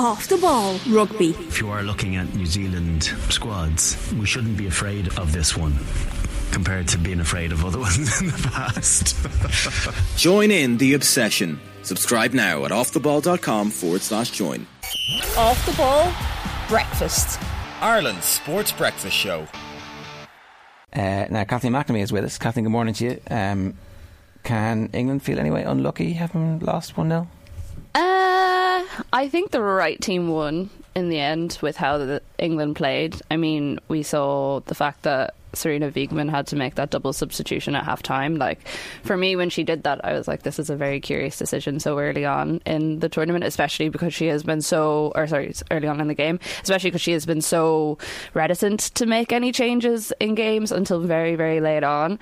Off the Ball Rugby. If you are looking at New Zealand squads, we shouldn't be afraid of this one compared to being afraid of other ones in the past. Join in the obsession. Subscribe now at offtheball.com/join. Off the Ball Breakfast. Ireland's sports breakfast show. Now, Kathleen McNamee is with us. Kathleen, good morning to you. Can England feel anyway unlucky having lost 1-0? I think the right team won in the end with how the England played. I mean, we saw the fact that Sarina Wiegman had to make that double substitution at half time. Like, for me, when she did that, I was like, this is a very curious decision so early on in the tournament, especially because she has been so, or sorry, early on in the game, especially because she has been so reticent to make any changes in games until very, very late on.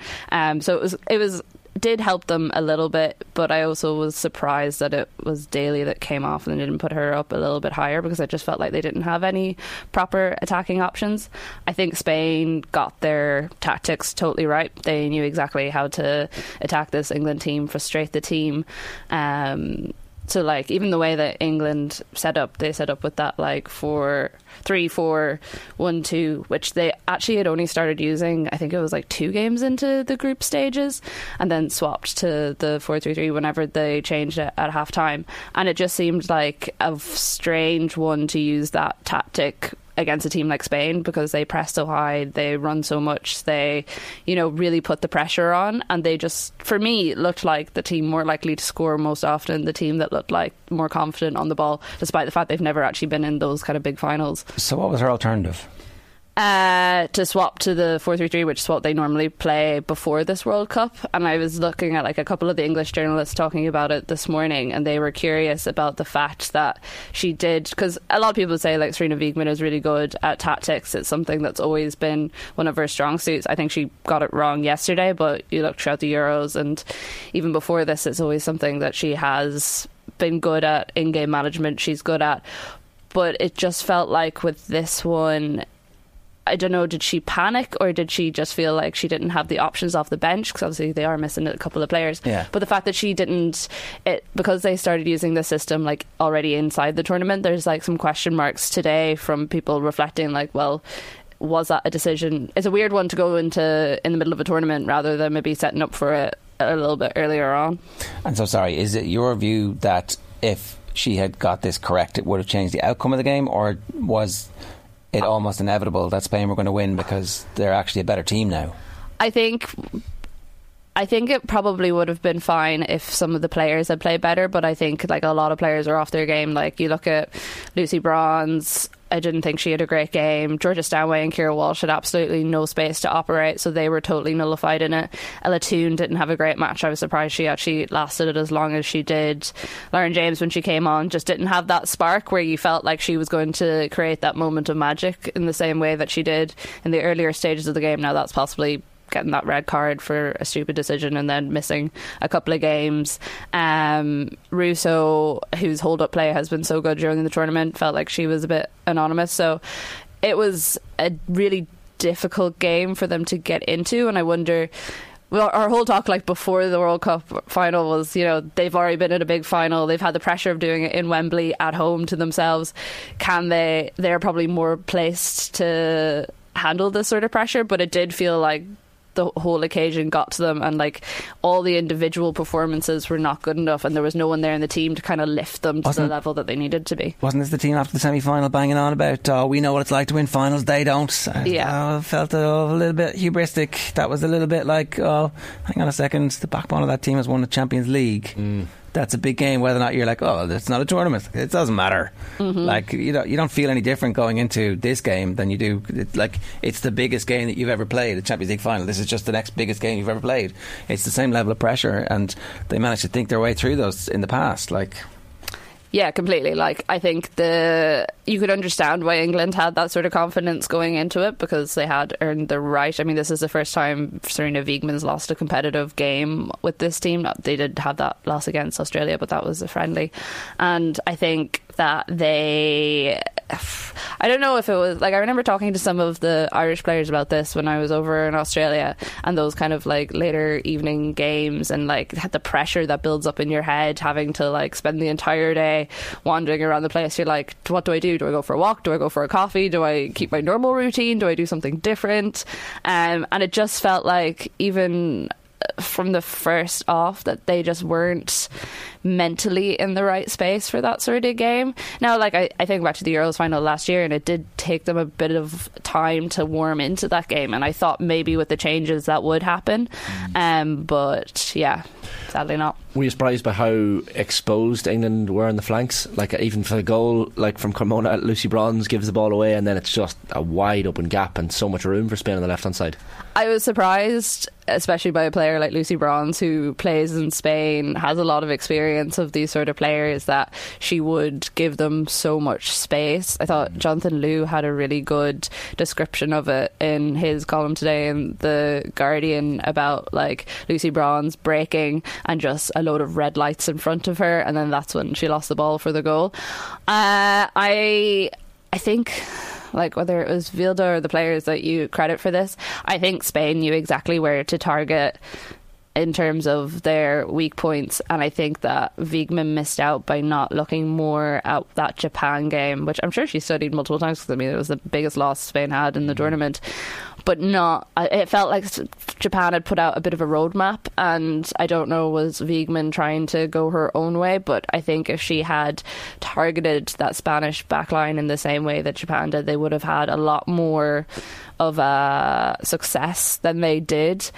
So it did help them a little bit, but I also was surprised that it was Daly that came off and didn't put her up a little bit higher, because I just felt like they didn't have any proper attacking options. I think Spain got their tactics totally right. They knew exactly how to attack this England team, frustrate the team. So, like, even the way that England set up, they set up with that, like, 4-3-4-1-2, which they actually had only started using, I think it was, like, 2 games into the group stages, and then swapped to the 4-3-3 whenever they changed it at half-time. And it just seemed like a strange one to use that tactic against a team like Spain, because they press so high, they run so much, they, you know, really put the pressure on, and they just, for me, looked like the team more likely to score most often, the team that looked like more confident on the ball, despite the fact they've never actually been in those kind of big finals. So what was her alternative? To swap to the 4-3-3, which is what they normally play before this World Cup. And I was looking at, like, a couple of the English journalists talking about it this morning, and they were curious about the fact that she did, because a lot of people say, like, Sarina Wiegman is really good at tactics. It's something that's always been one of her strong suits. I think she got it wrong yesterday, but you look throughout the Euros and even before this, it's always something that she has been good at. In-game management, she's good at. But it just felt like with this one, I don't know, did she panic or did she just feel like she didn't have the options off the bench? Because obviously they are missing a couple of players. Yeah. But the fact that she didn't, because they started using the system like already inside the tournament, there's like some question marks today from people reflecting like, well, was that a decision? It's a weird one to go into in the middle of a tournament rather than maybe setting up for it a little bit earlier on. And so, sorry, is it your view that if she had got this correct, it would have changed the outcome of the game, or was it almost inevitable that Spain were going to win because they're actually a better team now? I think it probably would have been fine if some of the players had played better, but I think like a lot of players are off their game. Like, you look at Lucy Bronze, I didn't think she had a great game. Georgia Stanway and Keira Walsh had absolutely no space to operate, so they were totally nullified in it. Ella Toone didn't have a great match. I was surprised she actually lasted it as long as she did. Lauren James, when she came on, just didn't have that spark where you felt like she was going to create that moment of magic in the same way that she did in the earlier stages of the game. Now, that's possibly getting that red card for a stupid decision and then missing a couple of games. Russo, whose hold-up play has been so good during the tournament, felt like she was a bit anonymous. So it was a really difficult game for them to get into, and I wonder, well, our whole talk like before the World Cup final was, you know, they've already been in a big final, they've had the pressure of doing it in Wembley at home to themselves. They're probably more placed to handle this sort of pressure, but it did feel like the whole occasion got to them, and like all the individual performances were not good enough, and there was no one there in the team to kind of lift them to the level that they needed to be. Wasn't this the team after the semi-final banging on about, oh, we know what it's like to win finals, they don't? Yeah. I felt a little bit hubristic. That was a little bit like, oh, hang on a second, the backbone of that team has won the Champions League. That's a big game, whether or not you're like, oh, it's not a tournament, it doesn't matter. Like, you don't feel any different going into this game than you do. Like, it's the biggest game that you've ever played, the Champions League final. This is just the next biggest game you've ever played. It's the same level of pressure, and they managed to think their way through those in the past. Like, yeah, completely. Like, I think you could understand why England had that sort of confidence going into it, because they had earned the right. I mean, this is the first time Sarina Wiegman's lost a competitive game with this team. They did have that loss against Australia, but that was a friendly. And I think that I don't know if it was, like, I remember talking to some of the Irish players about this when I was over in Australia, and those kind of like later evening games and like the pressure that builds up in your head, having to like spend the entire day wandering around the place. You're like, what do I do? Do I go for a walk? Do I go for a coffee? Do I keep my normal routine? Do I do something different? And it just felt like, even from the first off, that they just weren't mentally in the right space for that sort of game. Now, like, I think back to the Euros final last year, and it did take them a bit of time to warm into that game, and I thought maybe with the changes that would happen, but yeah, sadly not. Were you surprised by how exposed England were on the flanks? Like, even for the goal, like from Carmona, Lucy Bronze gives the ball away, and then it's just a wide open gap and so much room for Spain on the left hand side. I was surprised, especially by a player like Lucy Bronze, who plays in Spain, has a lot of experience of these sort of players, that she would give them so much space. I thought Jonathan Liu had a really good description of it in his column today in The Guardian about like Lucy Bronze breaking and just a load of red lights in front of her, and then that's when she lost the ball for the goal. I think, like, whether it was Vilda or the players that you credit for this, I think Spain knew exactly where to target in terms of their weak points, and I think that Wiegman missed out by not looking more at that Japan game, which I'm sure she studied multiple times, because I mean it was the biggest loss Spain had in the tournament. But not, it felt like Japan had put out a bit of a roadmap, and I don't know, was Wiegman trying to go her own way, but I think if she had targeted that Spanish backline in the same way that Japan did, they would have had a lot more of a success than they did.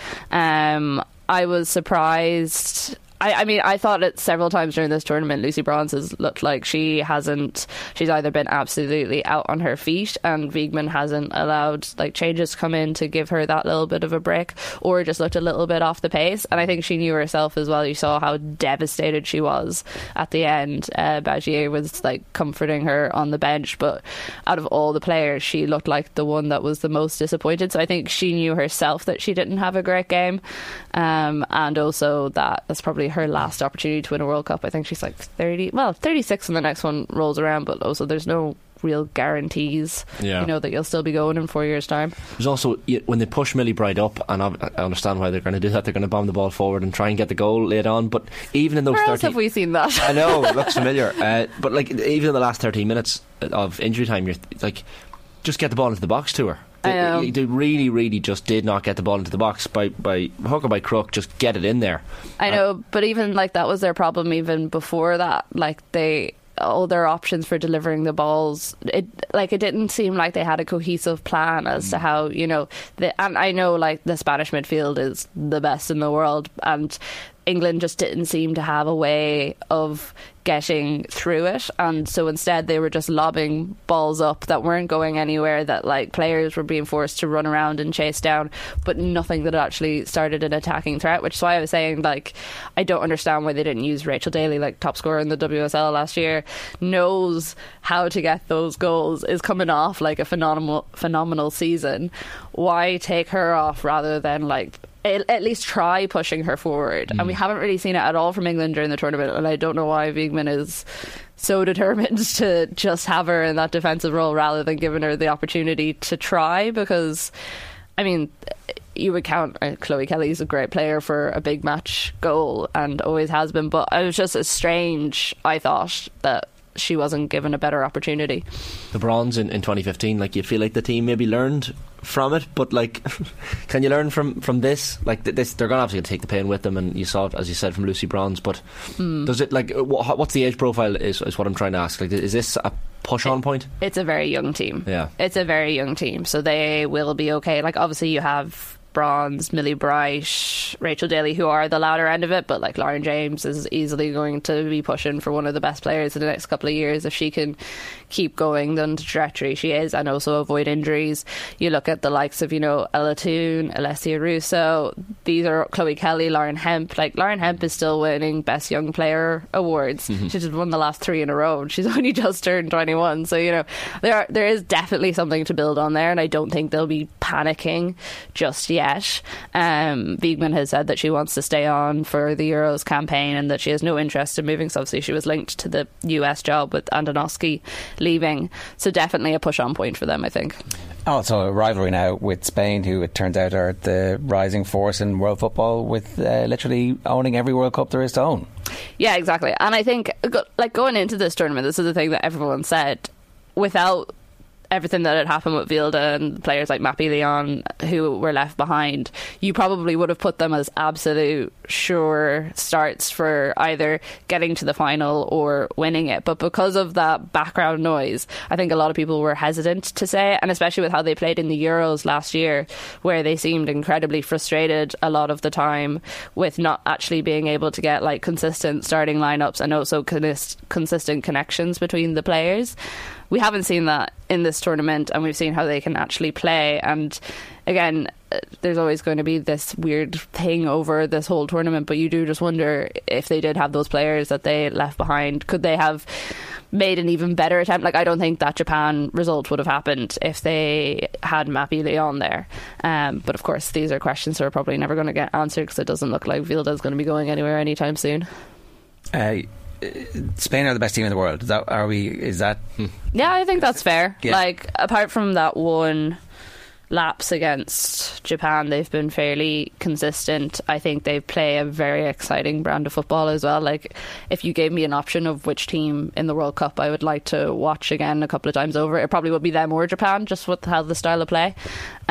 I was surprised. I mean, I thought it several times during this tournament, Lucy Bronze has looked like she's either been absolutely out on her feet and Wiegman hasn't allowed like changes to come in to give her that little bit of a break, or just looked a little bit off the pace. And I think she knew herself as well. You saw how devastated she was at the end. Bagier was like comforting her on the bench, but out of all the players, she looked like the one that was the most disappointed. So I think she knew herself that she didn't have a great game, and also that's probably her last opportunity to win a World Cup. I think she's like 36 when the next one rolls around, but also there's no real guarantees, you know, that you'll still be going in 4 years' time. There's also, when they push Millie Bright up, and I understand why they're going to do that, they're going to bomb the ball forward and try and get the goal late on, but even in those where 30... else have we seen that? I know, it looks familiar. But like, even in the last 13 minutes of injury time, you're like, just get the ball into the box to her. They really, really just did not get the ball into the box by hook or by crook. Just get it in there. I know, but even like that was their problem even before that. Like all their options for delivering the balls, it didn't seem like they had a cohesive plan as to how, you know. And I know like the Spanish midfield is the best in the world, and England just didn't seem to have a way of getting through it, and so instead they were just lobbing balls up that weren't going anywhere, that like players were being forced to run around and chase down, but nothing that actually started an attacking threat, which is why I was saying, like, I don't understand why they didn't use Rachel Daly, like top scorer in the WSL last year, knows how to get those goals, is coming off like a phenomenal season. Why take her off rather than like at least try pushing her forward? And we haven't really seen it at all from England during the tournament, and I don't know why Wiegman is so determined to just have her in that defensive role rather than giving her the opportunity to try, because I mean, you would count Chloe Kelly's a great player for a big match goal and always has been, but it was just strange, I thought, that she wasn't given a better opportunity. The Bronze in 2015, like, you feel like the team maybe learned from it, but like, can you learn from this? Like this, they're gonna obviously take the pain with them, and you saw it, as you said, from Lucy Bronze. But does it, like, what's the age profile is what I'm trying to ask? Like, is this a push on point? It's a very young team. Yeah, it's a very young team, so they will be okay. Like, obviously you have Bronze, Millie Bright, Rachel Daly, who are the latter end of it, but like Lauren James is easily going to be pushing for one of the best players in the next couple of years if she can keep going on the trajectory she is, and also avoid injuries. You look at the likes of, you know, Ella Toone, Alexia Russo, these are Chloe Kelly, Lauren Hemp. Like, Lauren Hemp is still winning Best Young Player awards. She's won the last 3 in a row, and she's only just turned 21, so you know, there is definitely something to build on there, and I don't think they'll be panicking just yet. yet. Wiegman has said that she wants to stay on for the Euros campaign and that she has no interest in moving. So obviously she was linked to the US job with Andonovsky leaving. So definitely a push-on point for them, I think. Also a rivalry now with Spain, who it turns out are the rising force in world football, with literally owning every World Cup there is to own. Yeah, exactly. And I think, like, going into this tournament, this is the thing that everyone said, without everything that had happened with Vilda and players like Mapi León who were left behind, you probably would have put them as absolute sure starts for either getting to the final or winning it. But because of that background noise, I think a lot of people were hesitant to say it, and especially with how they played in the Euros last year, where they seemed incredibly frustrated a lot of the time with not actually being able to get like consistent starting lineups and also consistent connections between the players. We haven't seen that in this tournament, and we've seen how they can actually play. And again, there's always going to be this weird thing over this whole tournament, but you do just wonder, if they did have those players that they left behind, could they have made an even better attempt? Like, I don't think that Japan result would have happened if they had Mapi León there. But of course, these are questions that are probably never going to get answered, because it doesn't look like Vilda is going to be going anywhere anytime soon. Spain are the best team in the world. Yeah, I think that's fair. Yeah. Like, apart from that one lapse against Japan, they've been fairly consistent. I think they play a very exciting brand of football as well. Like, if you gave me an option of which team in the World Cup I would like to watch again a couple of times over, it probably would be them or Japan, just with how the style of play.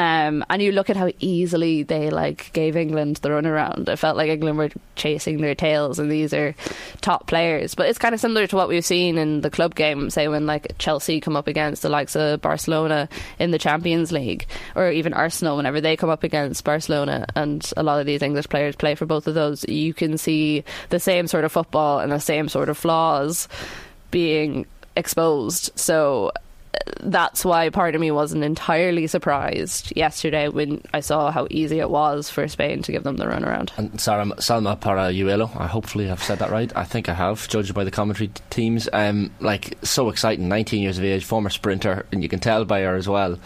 And you look at how easily they like gave England the runaround. It felt like England were chasing their tails, and these are top players. But it's kind of similar to what we've seen in the club game, say when like Chelsea come up against the likes of Barcelona in the Champions League, or even Arsenal whenever they come up against Barcelona. And a lot of these English players play for both of those. You can see the same sort of football and the same sort of flaws being exposed. So that's why part of me wasn't entirely surprised yesterday when I saw how easy it was for Spain to give them the runaround. And Salma Paralluelo, hopefully I've said that right. I think I have, judged by the commentary teams. Like, so exciting, 19 years of age, former sprinter, and you can tell by her as well.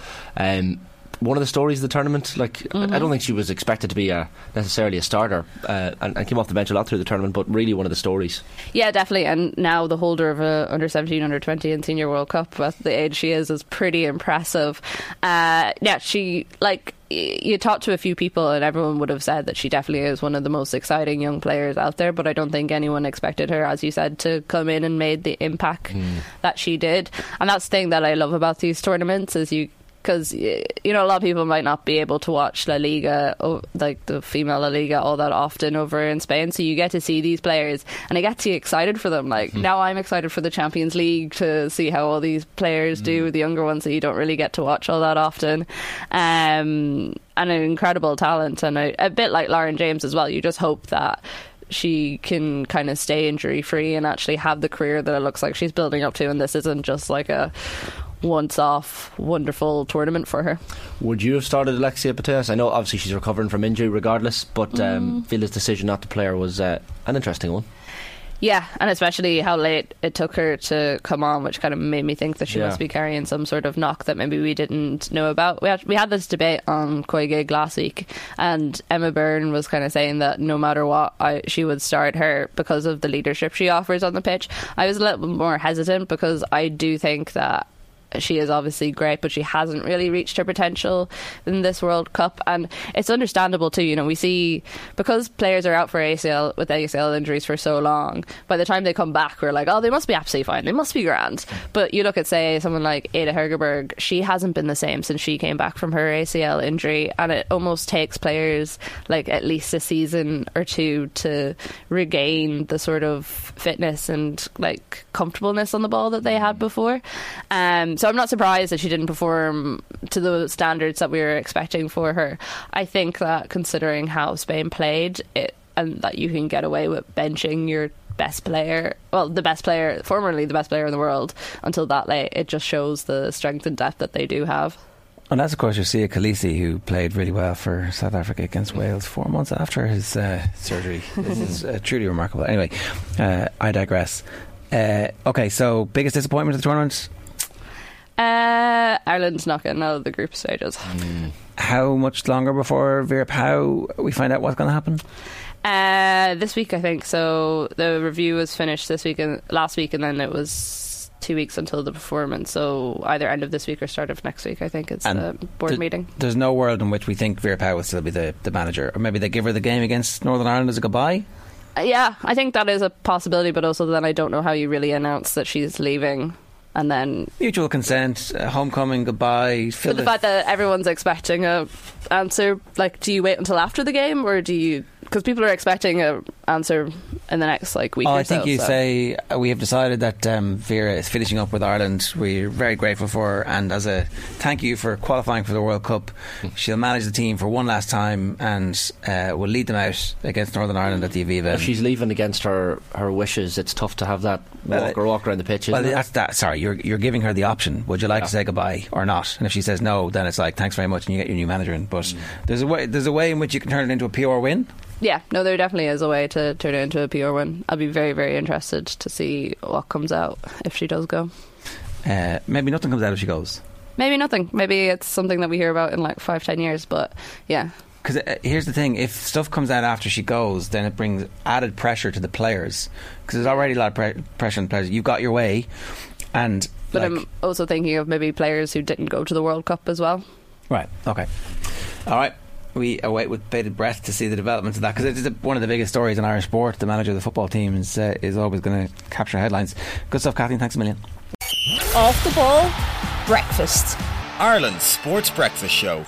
One of the stories of the tournament, like, mm-hmm. I don't think she was expected to be necessarily a starter, and came off the bench a lot through the tournament, but really one of the stories. Yeah, definitely. And now the holder of a under-17, under-20 and senior World Cup at the age she is pretty impressive. Yeah, she, like, you talk to a few people and everyone would have said that she definitely is one of the most exciting young players out there, but I don't think anyone expected her, as you said, to come in and made the impact that she did. And that's the thing that I love about these tournaments, is because, you know, a lot of people might not be able to watch La Liga, like the female La Liga, all that often over in Spain. So you get to see these players, and I get to be excited for them. Like, now I'm excited for the Champions League to see how all these players do, the younger ones that you don't really get to watch all that often. And an incredible talent. And a bit like Lauren James as well. You just hope that she can kind of stay injury free and actually have the career that it looks like she's building up to. And this isn't just like a once-off wonderful tournament for her. Would you have started Alexia Putellas? I know obviously she's recovering from injury regardless, but Vilda's decision not to play her was an interesting one. Yeah, and especially how late it took her to come on, which kind of made me think that she must be carrying some sort of knock that maybe we didn't know about. We had this debate on Koi Gig last week, and Emma Byrne was kind of saying that no matter what, she would start her because of the leadership she offers on the pitch. I was a little more hesitant, because I do think that she is obviously great, but she hasn't really reached her potential in this World Cup. And it's understandable too, you know, we see, because players are out for ACL with ACL injuries for so long, by the time they come back we're like, oh, they must be absolutely fine, they must be grand. But you look at, say, someone like Ada Hegerberg, she hasn't been the same since she came back from her ACL injury, and it almost takes players like at least a season or two to regain the sort of fitness and like comfortableness on the ball that they had before. So I'm not surprised that she didn't perform to the standards that we were expecting for her. I think that considering how Spain played it, and that you can get away with benching your best player, well, the best player, formerly the best player in the world, until that late, it just shows the strength and depth that they do have. And that's, of course, your Siya Kolisi, who played really well for South Africa against Wales 4 months after his surgery. This is truly remarkable. Anyway, I digress. OK, so biggest disappointment of the tournament? Ireland's not getting out of the group stages. How much longer before Vera Pauw we find out what's going to happen? This week, I think. So the review was finished this week and last week, and then it was 2 weeks until the performance. So either end of this week or start of next week, I think, it's the board meeting. There's no world in which we think Vera Pauw will still be the manager, or maybe they give her the game against Northern Ireland as a goodbye. Yeah, I think that is a possibility, but also then I don't know how you really announce that she's leaving. And then mutual consent, homecoming, goodbye. But the fact that everyone's expecting a answer, like, do you wait until after the game, or do you? Because people are expecting a answer in the next week. Oh, or I think so, you so. Say we have decided that Vera is finishing up with Ireland. We're very grateful for her, and as a thank you for qualifying for the World Cup, she'll manage the team for one last time, and will lead them out against Northern Ireland at the Aviva. If she's leaving against her wishes, it's tough to have that walk around the pitch. Well, that's that. Sorry, you're giving her the option. Would you like to say goodbye or not? And if she says no, then it's like thanks very much, and you get your new manager in. But there's a way in which you can turn it into a PR win. Yeah, no, there definitely is a way to turn it into a PR win. I'll be very, very interested to see what comes out if she does go. Maybe nothing comes out if she goes. Maybe nothing. Maybe it's something that we hear about in 5-10 years, but yeah. Because here's the thing, if stuff comes out after she goes, then it brings added pressure to the players. Because there's already a lot of pressure on the players. You got your way. But I'm also thinking of maybe players who didn't go to the World Cup as well. Right, okay. All right. We await with bated breath to see the developments of that, because it's one of the biggest stories in Irish sport. The manager of the football team is always going to capture headlines. Good stuff, Kathleen. Thanks a million. Off the Ball Breakfast, Ireland's sports breakfast show.